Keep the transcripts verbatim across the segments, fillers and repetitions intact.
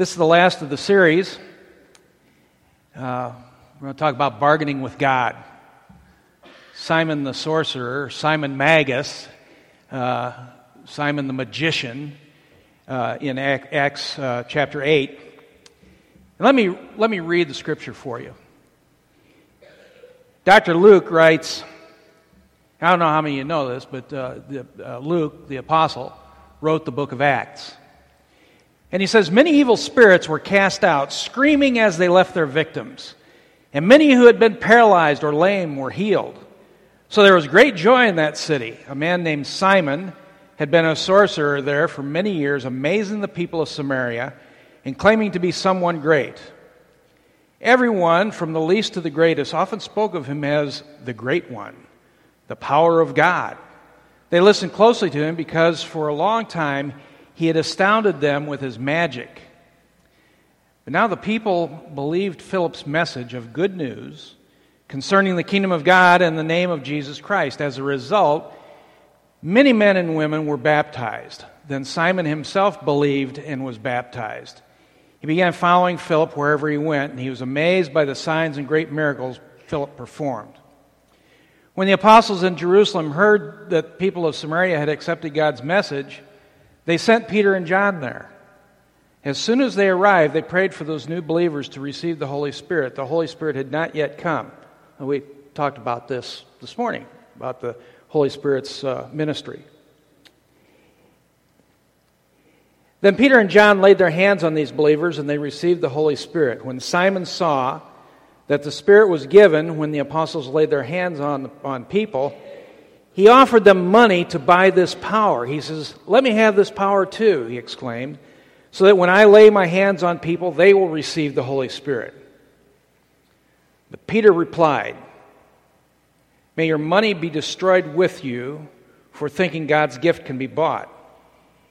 This is the last of the series. Uh, we're going to talk about bargaining with God. Simon the sorcerer, Simon Magus, uh, Simon the magician uh, in Acts uh, chapter eight. And let me let me read the scripture for you. Doctor Luke writes, I don't know how many of you know this, but uh, the, uh, Luke, the apostle, wrote the book of Acts. And he says, many evil spirits were cast out, screaming as they left their victims. And many who had been paralyzed or lame were healed. So there was great joy in that city. A man named Simon had been a sorcerer there for many years, amazing the people of Samaria and claiming to be someone great. Everyone, from the least to the greatest, often spoke of him as the Great One, the power of God. They listened closely to him because for a long time he had astounded them with his magic. But now the people believed Philip's message of good news concerning the kingdom of God and the name of Jesus Christ. As a result, many men and women were baptized. Then Simon himself believed and was baptized. He began following Philip wherever he went, and he was amazed by the signs and great miracles Philip performed. When the apostles in Jerusalem heard that the people of Samaria had accepted God's message, they sent Peter and John there. As soon as they arrived, they prayed for those new believers to receive the Holy Spirit. The Holy Spirit had not yet come. And we talked about this this morning, about the Holy Spirit's uh, ministry. Then Peter and John laid their hands on these believers, and they received the Holy Spirit. When Simon saw that the Spirit was given when the apostles laid their hands on, on people, he offered them money to buy this power. He says, let me have this power too, he exclaimed, so that when I lay my hands on people, they will receive the Holy Spirit. But Peter replied, may your money be destroyed with you for thinking God's gift can be bought.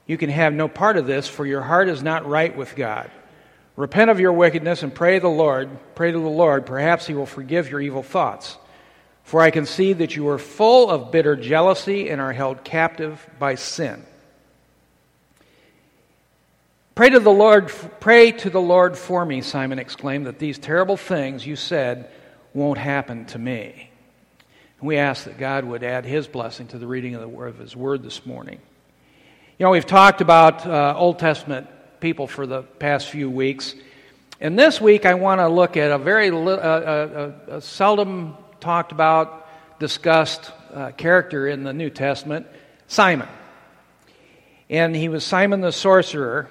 You can have no part of this, for your heart is not right with God. Repent of your wickedness and pray to the Lord. Pray to the Lord, perhaps he will forgive your evil thoughts. For I can see that you are full of bitter jealousy and are held captive by sin. Pray to the Lord, pray to the Lord for me, Simon exclaimed, that these terrible things you said won't happen to me. And we ask that God would add his blessing to the reading of, the word, of his word this morning. You know, we've talked about uh, Old Testament people for the past few weeks. And this week I want to look at a very li- uh, a, a seldom talked about, discussed uh, character in the New Testament, Simon. And he was Simon the sorcerer.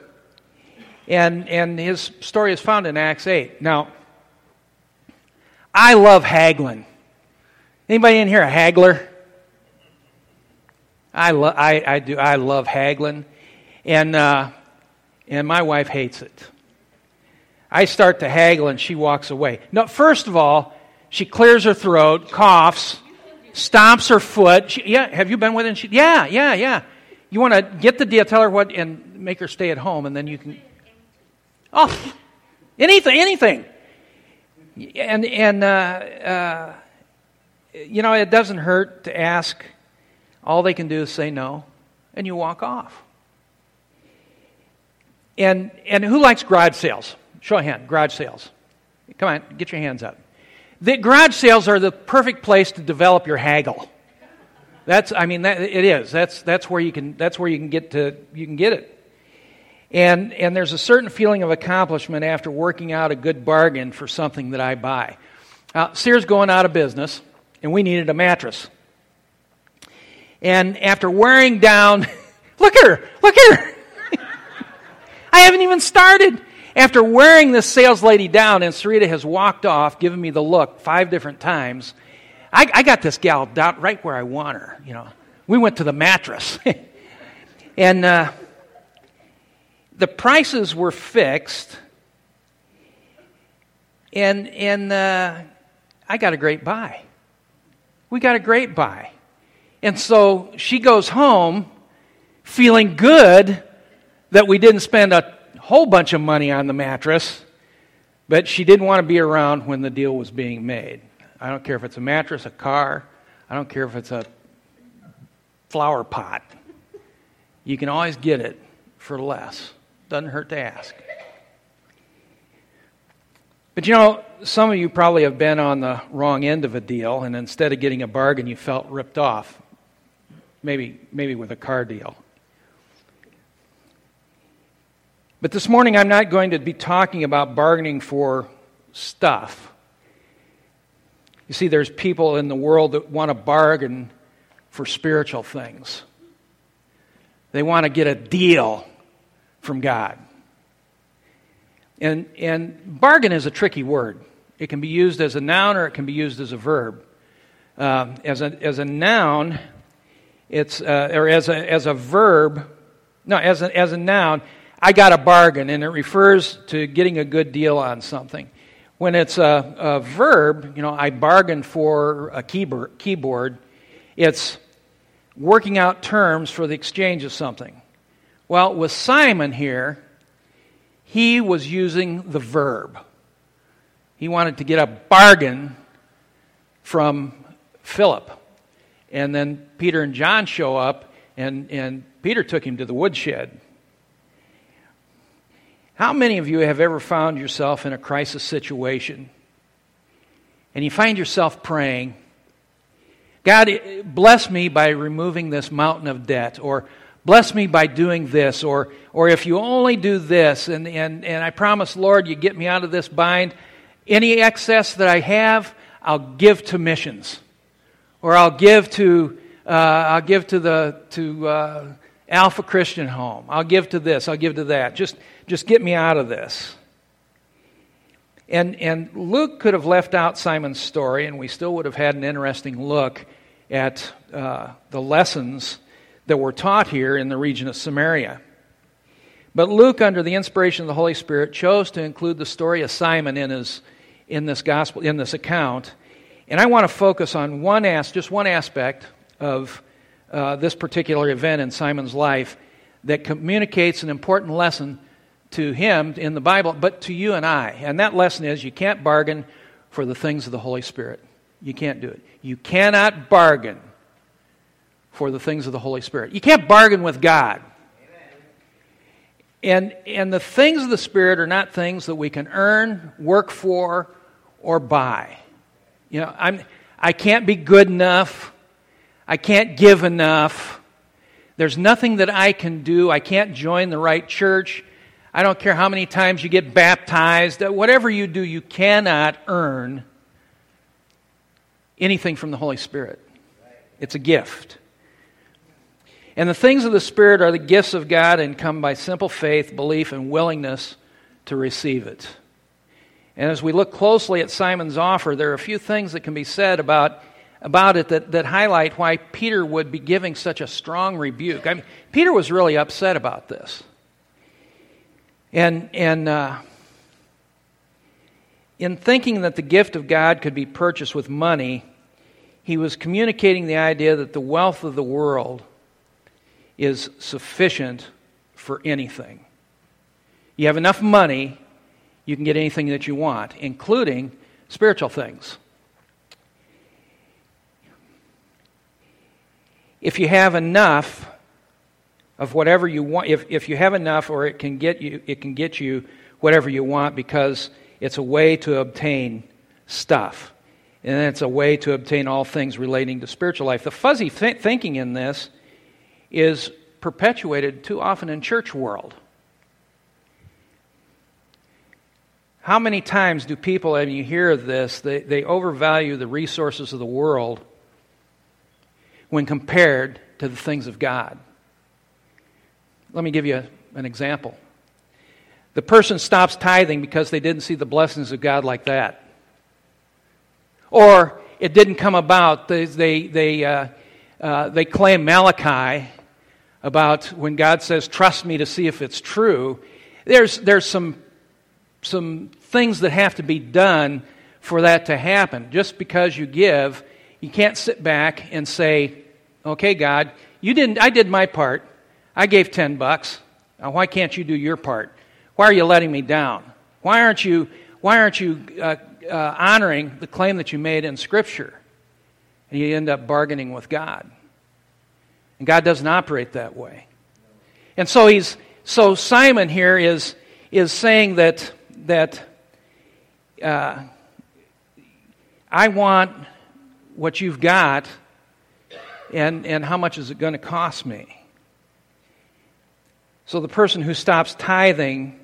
And, and his story is found in Acts eight. Now, I love haggling. Anybody in here a haggler? I, lo- I, I do. I love haggling, and uh, and my wife hates it. I start to haggle, and she walks away. No, first of all, she clears her throat, coughs, stomps her foot. She, yeah, have you been with her? And she, yeah, yeah, yeah. You want to get the deal, tell her what, and make her stay at home, and then you can. Oh, anything, anything. And and uh, uh, you know, it doesn't hurt to ask. All they can do is say no, and you walk off. And and who likes garage sales? Show of hand, garage sales. Come on, get your hands up. The garage sales are the perfect place to develop your haggle. That's I mean that it is. That's that's where you can that's where you can get to you can get it. And and there's a certain feeling of accomplishment after working out a good bargain for something that I buy. Uh, Sears going out of business, and we needed a mattress. And after wearing down, look at her, look at her. I haven't even started. After wearing this sales lady down, and Sarita has walked off, giving me the look five different times, I, I got this gal down right where I want her. You know, we went to the mattress, and uh, the prices were fixed, and and uh, I got a great buy. We got a great buy. And so she goes home feeling good that we didn't spend a whole bunch of money on the mattress, but she didn't want to be around when the deal was being made. I don't care if it's a mattress, a car. I don't care if it's a flower pot. You can always get it for less. Doesn't hurt to ask. But you know, some of you probably have been on the wrong end of a deal, and instead of getting a bargain, you felt ripped off. Maybe, maybe with a car deal. But this morning, I'm not going to be talking about bargaining for stuff. You see, there's people in the world that want to bargain for spiritual things. They want to get a deal from God. And, and bargain is a tricky word. It can be used as a noun or it can be used as a verb. Um, as a as a noun, it's uh, or as a as a verb, no, as a, as a noun, I got a bargain, and it refers to getting a good deal on something. When it's a, a verb, you know, I bargained for a keyboard, keyboard, it's working out terms for the exchange of something. Well, with Simon here, he was using the verb. He wanted to get a bargain from Philip. And then Peter and John show up, and, and Peter took him to the woodshed. How many of you have ever found yourself in a crisis situation and you find yourself praying, God, bless me by removing this mountain of debt, or bless me by doing this, or or if you only do this, and, and, and I promise, Lord, you get me out of this bind. Any excess that I have, I'll give to missions, or I'll give to uh, I'll give to the to uh, Alpha Christian Home. I'll give to this. I'll give to that. Just Just get me out of this. And and Luke could have left out Simon's story, and we still would have had an interesting look at uh, the lessons that were taught here in the region of Samaria. But Luke, under the inspiration of the Holy Spirit, chose to include the story of Simon in his in this gospel in this account. And I want to focus on one as just one aspect of uh, this particular event in Simon's life that communicates an important lesson to him in the Bible, but to you and I. And that lesson is you can't bargain for the things of the Holy Spirit. You can't do it. You cannot bargain for the things of the Holy Spirit. You can't bargain with God. And, and the things of the Spirit are not things that we can earn, work for, or buy. You know, I'm, I can't be good enough. I can't give enough. There's nothing that I can do. I can't join the right church. I don't care how many times you get baptized. Whatever you do, you cannot earn anything from the Holy Spirit. It's a gift. And the things of the Spirit are the gifts of God and come by simple faith, belief, and willingness to receive it. And as we look closely at Simon's offer, there are a few things that can be said about, about it that, that highlight why Peter would be giving such a strong rebuke. I mean, Peter was really upset about this. And and uh, in thinking that the gift of God could be purchased with money, he was communicating the idea that the wealth of the world is sufficient for anything. You have enough money, you can get anything that you want, including spiritual things. If you have enough of whatever you want, if, if you have enough, or it can get you, it can get you whatever you want, because it's a way to obtain stuff, and it's a way to obtain all things relating to spiritual life. The fuzzy th- thinking in this is perpetuated too often in church world. How many times do people, and you hear this, they, they overvalue the resources of the world when compared to the things of God? Let me give you an example. The person stops tithing because they didn't see the blessings of God like that. Or it didn't come about. They they they, uh, uh, they claim Malachi about when God says, trust me to see if it's true. There's there's some some things that have to be done for that to happen. Just because you give, you can't sit back and say, okay, God, you didn't. I did my part. I gave ten bucks. Now, why can't you do your part? Why are you letting me down? Why aren't you, why aren't you uh, uh, honoring the claim that you made in Scripture? And you end up bargaining with God. And God doesn't operate that way. And so he's so Simon here is is saying that that uh, I want what you've got, and, and how much is it going to cost me? So the person who stops tithing,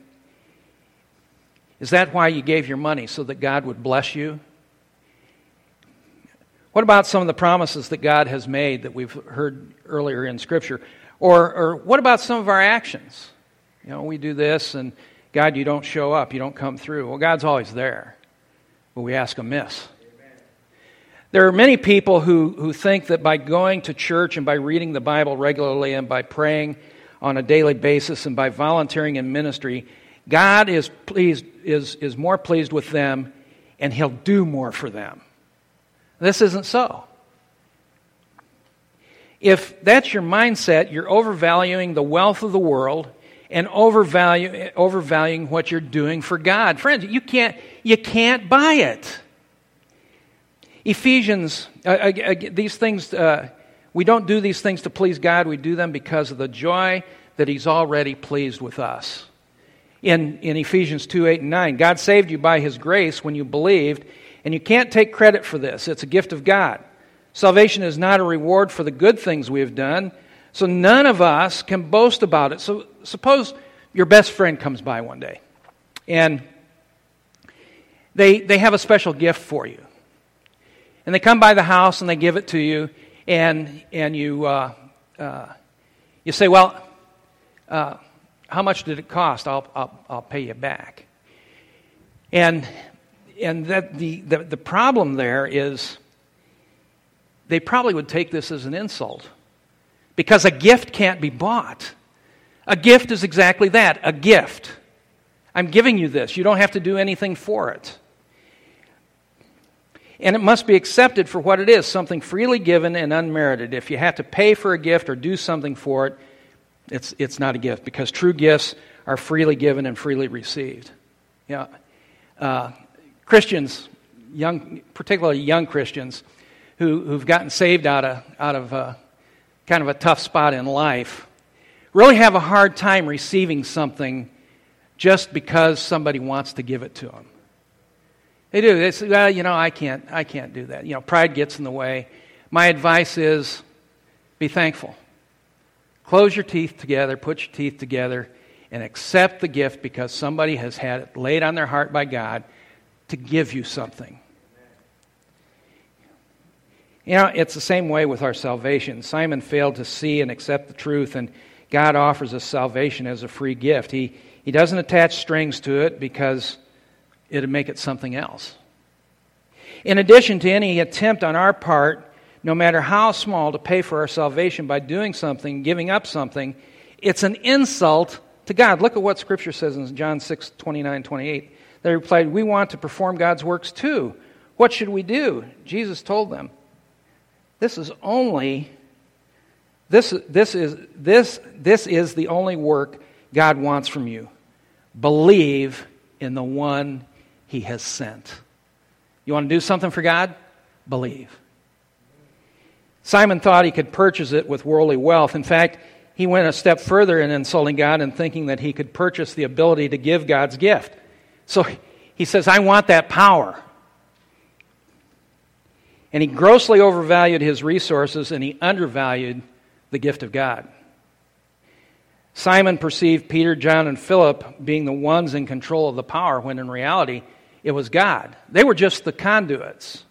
is that why you gave your money, so that God would bless you? What about some of the promises that God has made that we've heard earlier in Scripture? Or, or what about some of our actions? You know, we do this, and God, you don't show up, you don't come through. Well, God's always there, but we ask amiss. Amen. There are many people who, who think that by going to church and by reading the Bible regularly and by praying on a daily basis and by volunteering in ministry, God is pleased, is, is more pleased with them, and He'll do more for them. This isn't so. If that's your mindset, you're overvaluing the wealth of the world and overvalue, overvaluing what you're doing for God. Friends, you can't, you can't buy it. Ephesians, uh, uh, these things, uh, we don't do these things to please God. We do them because of the joy that He's already pleased with us. In, in Ephesians two, eight, and nine, God saved you by His grace when you believed, and you can't take credit for this. It's a gift of God. Salvation is not a reward for the good things we have done, so none of us can boast about it. So suppose your best friend comes by one day, and they they have a special gift for you. And they come by the house, and they give it to you, and and you, uh, uh, you say, well, uh, how much did it cost? I'll, I'll, I'll pay you back. And... And that the, the, the problem there is they probably would take this as an insult, because a gift can't be bought. A gift is exactly that, a gift. I'm giving you this. You don't have to do anything for it. And it must be accepted for what it is, something freely given and unmerited. If you have to pay for a gift or do something for it, it's it's not a gift, because true gifts are freely given and freely received. Yeah. Uh, Christians, young, particularly young Christians, who, who've gotten saved out of out of a, kind of a tough spot in life, really have a hard time receiving something just because somebody wants to give it to them. They do. They say, "Well, you know, I can't, I can't do that. You know, pride gets in the way." My advice is, be thankful. Close your teeth together. Put your teeth together, and accept the gift, because somebody has had it laid on their heart by God to give you something. You know, it's the same way with our salvation. Simon failed to see and accept the truth, and God offers us salvation as a free gift. He he doesn't attach strings to it, because it would make it something else. In addition to any attempt on our part, no matter how small, to pay for our salvation by doing something, giving up something, it's an insult to God. Look at what Scripture says in John six, twenty-nine, twenty-eight. They replied, "We want to perform God's works too. What should we do?" Jesus told them, "This is only this this is this this is the only work God wants from you. Believe in the one He has sent." You want to do something for God? Believe. Simon thought he could purchase it with worldly wealth. In fact, he went a step further in insulting God and thinking that he could purchase the ability to give God's gift. So he says, "I want that power." And he grossly overvalued his resources, and he undervalued the gift of God. Simon perceived Peter, John, and Philip being the ones in control of the power, when in reality, it was God. They were just the conduits.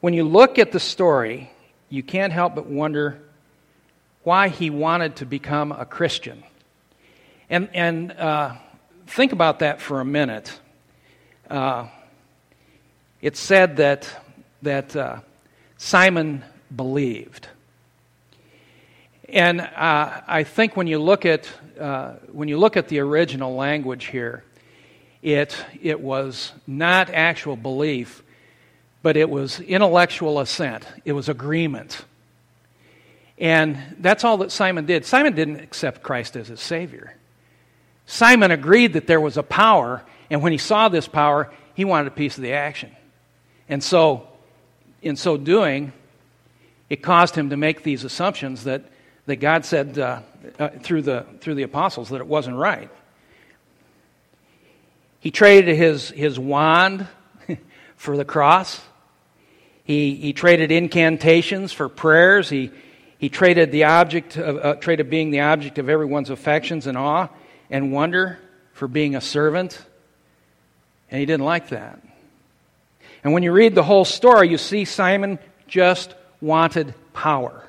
When you look at the story, you can't help but wonder why he wanted to become a Christian. And and uh, think about that for a minute. Uh, it's said that that uh, Simon believed, and uh, I think when you look at uh, when you look at the original language here, it it was not actual belief, but it was intellectual assent. It was agreement, and that's all that Simon did. Simon didn't accept Christ as his Savior. Simon agreed that there was a power, and when he saw this power, he wanted a piece of the action. And so, in so doing, it caused him to make these assumptions that, that God said uh, uh, through the through the apostles that it wasn't right. He traded his, his wand for the cross. He he traded incantations for prayers. He he traded the object of uh, traded being the object of everyone's affections and awe and wonder for being a servant. And he didn't like that. And when you read the whole story, you see Simon just wanted power.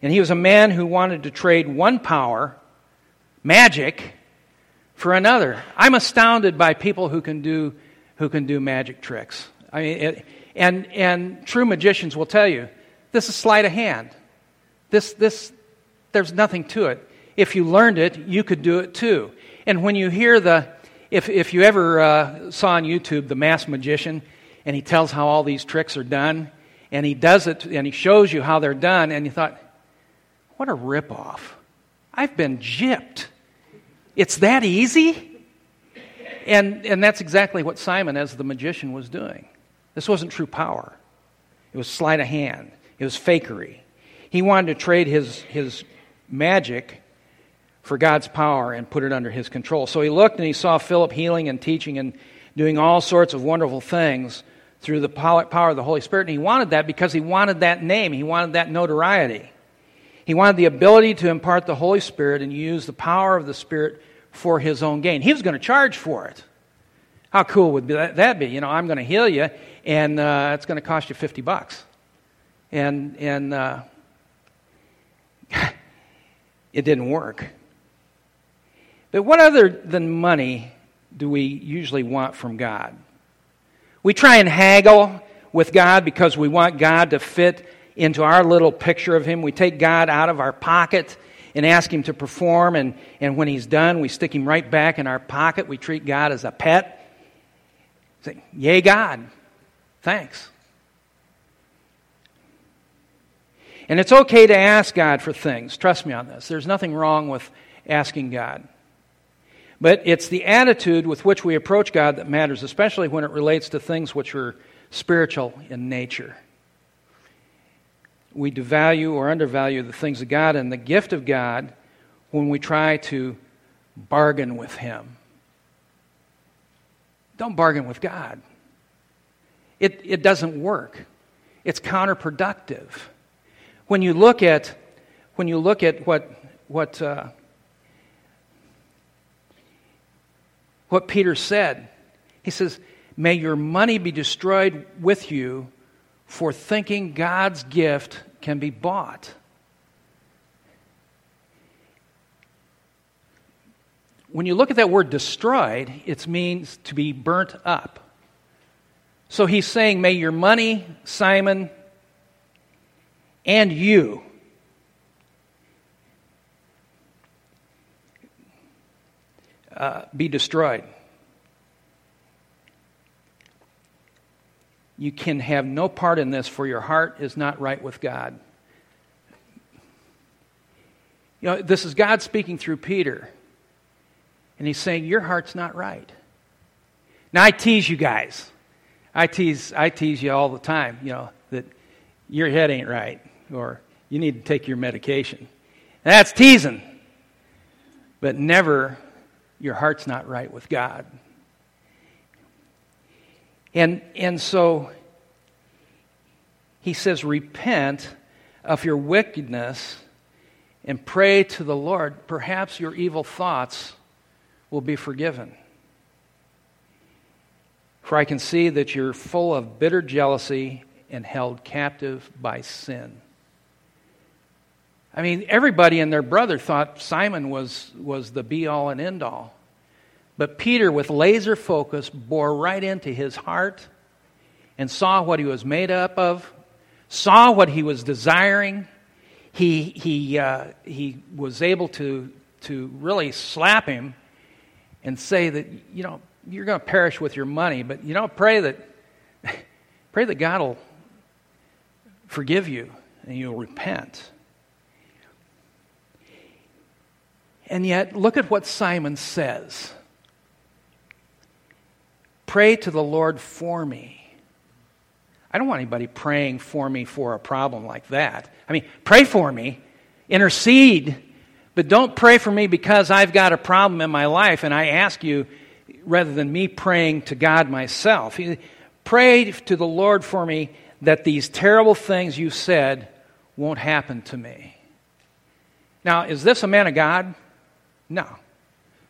And he was a man who wanted to trade one power, magic, for another. I'm astounded by people who can do who can do magic tricks. I mean, it, and and true magicians will tell you this is sleight of hand. This this there's nothing to it. If you learned it, you could do it too. And when you hear the if if you ever uh, saw on YouTube the masked magician, and he tells how all these tricks are done, and he does it, and he shows you how they're done, and you thought, what a ripoff! I've been gypped. It's that easy? And and that's exactly what Simon, as the magician, was doing. This wasn't true power. It was sleight of hand. It was fakery. He wanted to trade his, his magic for God's power and put it under his control. So he looked and he saw Philip healing and teaching and doing all sorts of wonderful things through the power of the Holy Spirit. And he wanted that because he wanted that name. He wanted that notoriety. He wanted the ability to impart the Holy Spirit and use the power of the Spirit for his own gain. He was going to charge for it. How cool would that be? You know, I'm going to heal you, and uh, it's going to cost you fifty bucks. And and uh, it didn't work. But what other than money do we usually want from God? We try and haggle with God because we want God to fit into our little picture of Him. We take God out of our pocket and ask Him to perform, and, and when He's done, we stick Him right back in our pocket. We treat God as a pet. Say, yay, God. Thanks. And it's okay to ask God for things. Trust me on this. There's nothing wrong with asking God. But it's the attitude with which we approach God that matters, especially when it relates to things which are spiritual in nature. We devalue or undervalue the things of God and the gift of God when we try to bargain with Him. Don't bargain with God. It, it doesn't work. It's counterproductive. When you look at when you look at what what uh, what Peter said, he says, "May your money be destroyed with you for thinking God's gift can be bought." When you look at that word destroyed, it means to be burnt up. So he's saying, may your money, Simon, and you. Uh, be destroyed. You can have no part in this, for your heart is not right with God. You know, this is God speaking through Peter. And he's saying, your heart's not right. Now, I tease you guys. I tease I tease you all the time, you know, that your head ain't right, or you need to take your medication. That's teasing. But never, your heart's not right with God. And and so he says, repent of your wickedness and pray to the Lord. Perhaps your evil thoughts will be forgiven. For I can see that you're full of bitter jealousy and held captive by sin. I mean, everybody and their brother thought Simon was, was the be-all and end-all. But Peter, with laser focus, bore right into his heart and saw what he was made up of, saw what he was desiring. He he uh, he was able to to really slap him and say that, you know, you're going to perish with your money, but, you know, pray that pray that God will forgive you and you'll repent. And yet, look at what Simon says. Pray to the Lord for me. I don't want anybody praying for me for a problem like that. I mean, pray for me, intercede, But don't pray for me because I've got a problem in my life and I ask you, rather than me praying to God myself. Pray to the Lord for me that these terrible things you said won't happen to me. Now, is this a man of God? No.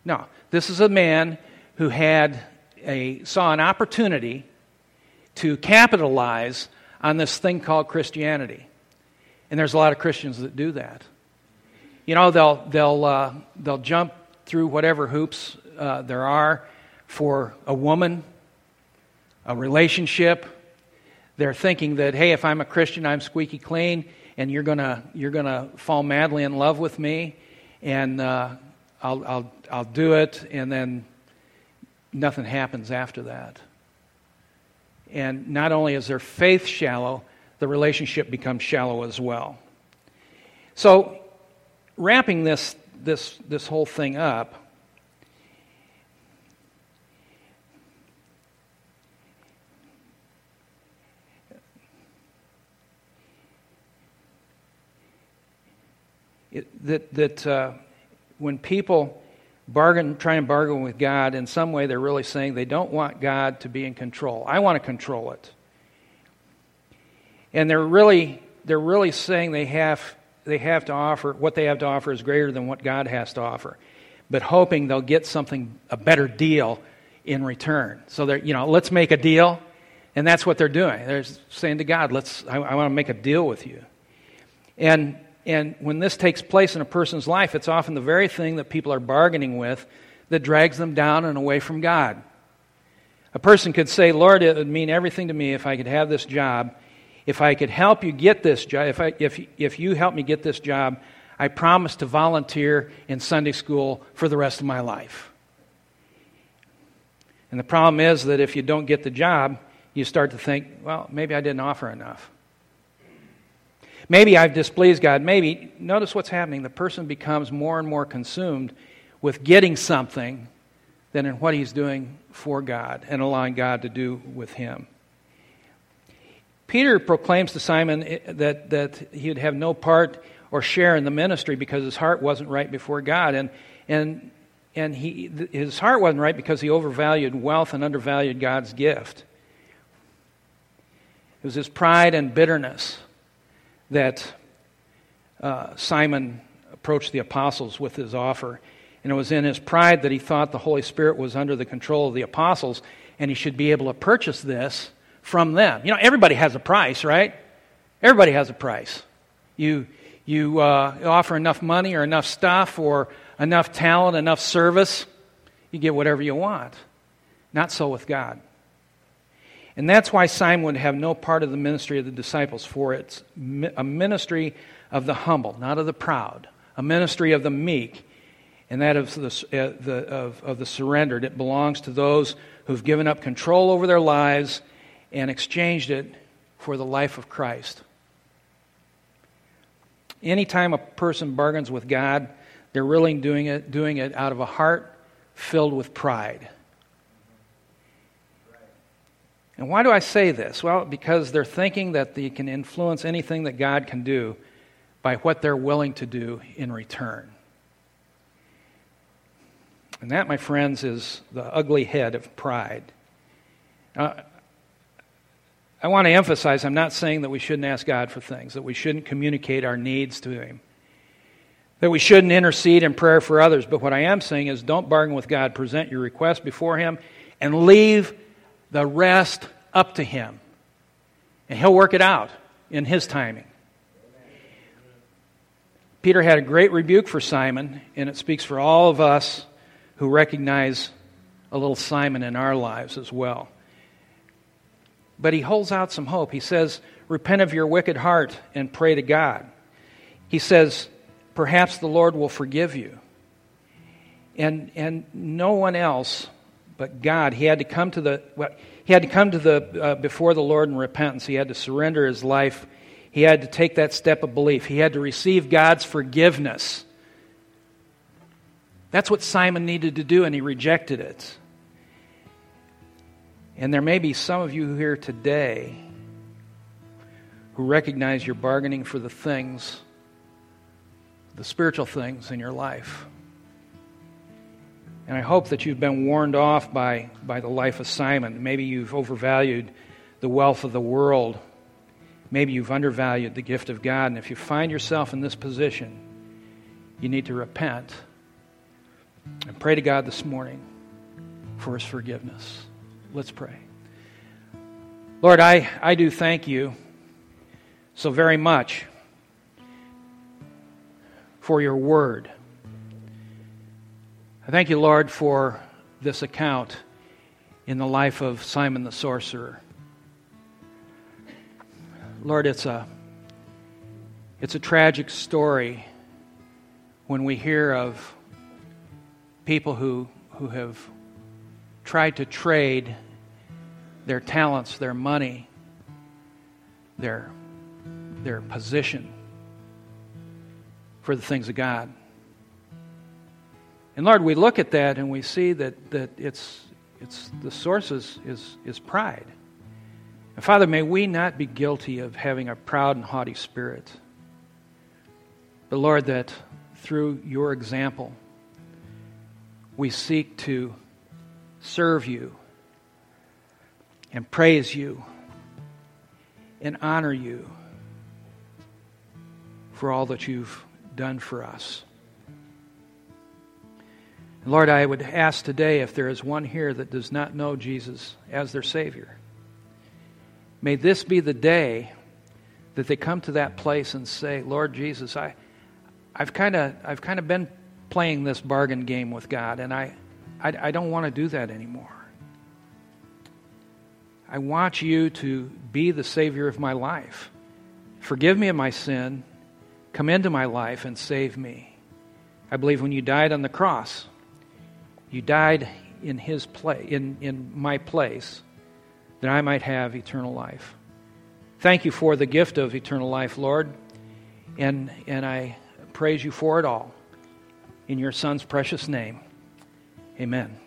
No. This is a man who had a saw an opportunity to capitalize on this thing called Christianity. And there's a lot of Christians that do that. You know, they'll they'll uh, they'll jump through whatever hoops uh, there are for a woman, a relationship. They're thinking that, hey, if I'm a Christian, I'm squeaky clean, and you're gonna you're gonna fall madly in love with me, and uh, I'll I'll I'll do it, and then nothing happens after that. And not only is their faith shallow, the relationship becomes shallow as well. So, wrapping this this this whole thing up, it, that that uh, when people bargain, try and bargain with God in some way, they're really saying they don't want God to be in control. I want to control it, and they're really they're really saying they have. They have to offer, what they have to offer is greater than what God has to offer, but hoping they'll get something, a better deal in return. So they're, you know, let's make a deal, and that's what they're doing. They're saying to God, let's, I, I want to make a deal with you. And and when this takes place in a person's life, it's often the very thing that people are bargaining with that drags them down and away from God. A person could say, Lord, it would mean everything to me if I could have this job. If I could help you get this job, if I, if if you help me get this job, I promise to volunteer in Sunday school for the rest of my life. And the problem is that if you don't get the job, you start to think, well, maybe I didn't offer enough. Maybe I've displeased God. Maybe, notice what's happening. The person becomes more and more consumed with getting something than in what he's doing for God and allowing God to do with him. Peter proclaims to Simon that, that he'd have no part or share in the ministry because his heart wasn't right before God. And and and he his heart wasn't right because he overvalued wealth and undervalued God's gift. It was his pride and bitterness that uh, Simon approached the apostles with his offer. And it was in his pride that he thought the Holy Spirit was under the control of the apostles and he should be able to purchase this from them. You know, everybody has a price, right? Everybody has a price. You you uh, offer enough money or enough stuff or enough talent, enough service, you get whatever you want. Not so with God. And that's why Simon would have no part of the ministry of the disciples, for it's a ministry of the humble, not of the proud, a ministry of the meek, and that of the, uh, the, of, of the surrendered. It belongs to those who've given up control over their lives and exchanged it for the life of Christ. Anytime a person bargains with God, they're really doing it, doing it out of a heart filled with pride. And why do I say this? Well, because they're thinking that they can influence anything that God can do by what they're willing to do in return. And that, my friends, is the ugly head of pride. Uh, I want to emphasize, I'm not saying that we shouldn't ask God for things, that we shouldn't communicate our needs to Him, that we shouldn't intercede in prayer for others. But what I am saying is don't bargain with God. Present your request before Him and leave the rest up to Him. And He'll work it out in His timing. Peter had a great rebuke for Simon, and it speaks for all of us who recognize a little Simon in our lives as well. But he holds out some hope. He says, repent of your wicked heart and pray to God. He says, perhaps the Lord will forgive you. And and no one else but God. He had to come to the well, he had to come to the uh, before the Lord in repentance. He had to surrender his life. He had to take that step of belief. He had to receive God's forgiveness. That's what Simon needed to do, and he rejected it. And there may be some of you here today who recognize you're bargaining for the things the spiritual things in your life. And I hope that you've been warned off by, by the life of Simon. Maybe you've overvalued the wealth of the world. Maybe you've undervalued the gift of God. And if you find yourself in this position, you need to repent and pray to God this morning for His forgiveness. Let's pray. Lord, I, I do thank You so very much for Your Word. I thank You, Lord, for this account in the life of Simon the sorcerer. Lord, it's a it's a tragic story when we hear of people who who have tried to trade their talents, their money, their their position for the things of God. And Lord, we look at that and we see that, that it's it's the source is, is, is pride. And Father, may we not be guilty of having a proud and haughty spirit. But Lord, that through Your example, we seek to serve You and praise You and honor You for all that You've done for us. Lord, I would ask today if there is one here that does not know Jesus as their Savior. May this be the day that they come to that place and say, Lord Jesus, I, I've kind of I've kind of been playing this bargain game with God, and I, I, I don't want to do that anymore. I want You to be the Savior of my life. Forgive me of my sin. Come into my life and save me. I believe when You died on the cross, You died in his place, in, in my place, that I might have eternal life. Thank You for the gift of eternal life, Lord, and and I praise You for it all. In Your Son's precious name, amen.